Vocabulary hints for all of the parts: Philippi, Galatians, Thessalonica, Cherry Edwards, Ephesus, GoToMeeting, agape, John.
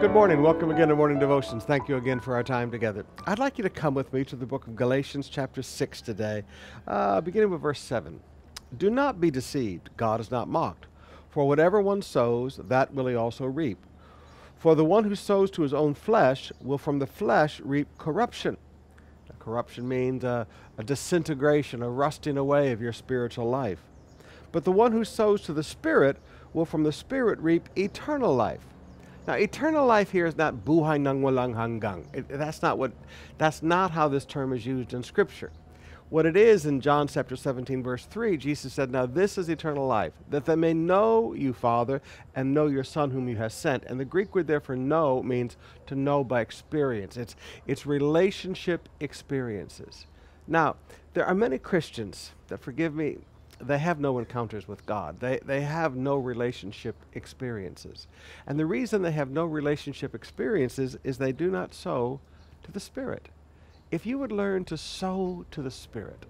Good morning. Welcome again to Morning Devotions. Thank you again for our time together. I'd like you to come with me to the book of Galatians chapter 6 today, beginning with verse 7. Do not be deceived. God is not mocked. For whatever one sows, that will he also reap. For the one who sows to his own flesh will from the flesh reap corruption. Now, corruption means a disintegration, a rusting away of your spiritual life. But the one who sows to the Spirit will from the Spirit reap eternal life. Now, eternal life here is not buhay ng walang hanggang. That's not how this term is used in Scripture. What it is in John chapter 17, verse 3, Jesus said, now this is eternal life, that they may know you, Father, and know your Son whom you have sent. And the Greek word there for know means to know by experience. It's relationship experiences. Now, there are many Christians that, forgive me, they have no encounters with God. They have no relationship experiences. And the reason they have no relationship experiences is they do not sow to the Spirit. If you would learn to sow to the Spirit,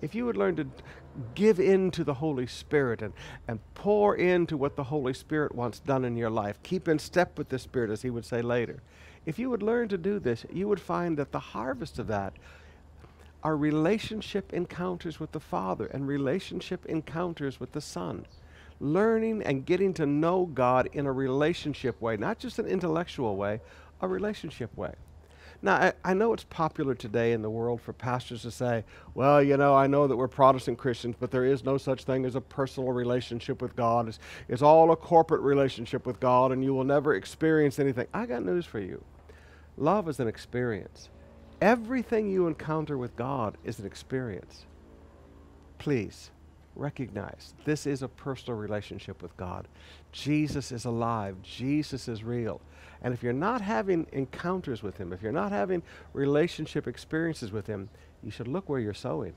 if you would learn to give in to the Holy Spirit and pour into what the Holy Spirit wants done in your life, keep in step with the Spirit, as he would say later. If you would learn to do this, you would find that the harvest of that are relationship encounters with the Father and relationship encounters with the Son. Learning and getting to know God in a relationship way, not just an intellectual way, a relationship way. Now, I know it's popular today in the world for pastors to say, well, you know, I know that we're Protestant Christians, but there is no such thing as a personal relationship with God. It's all a corporate relationship with God, and you will never experience anything. I got news for you. Love is an experience. Everything you encounter with God is an experience. Please recognize this is a personal relationship with God. Jesus is alive. Jesus is real. And if you're not having encounters with him, if you're not having relationship experiences with him, you should look where you're sowing.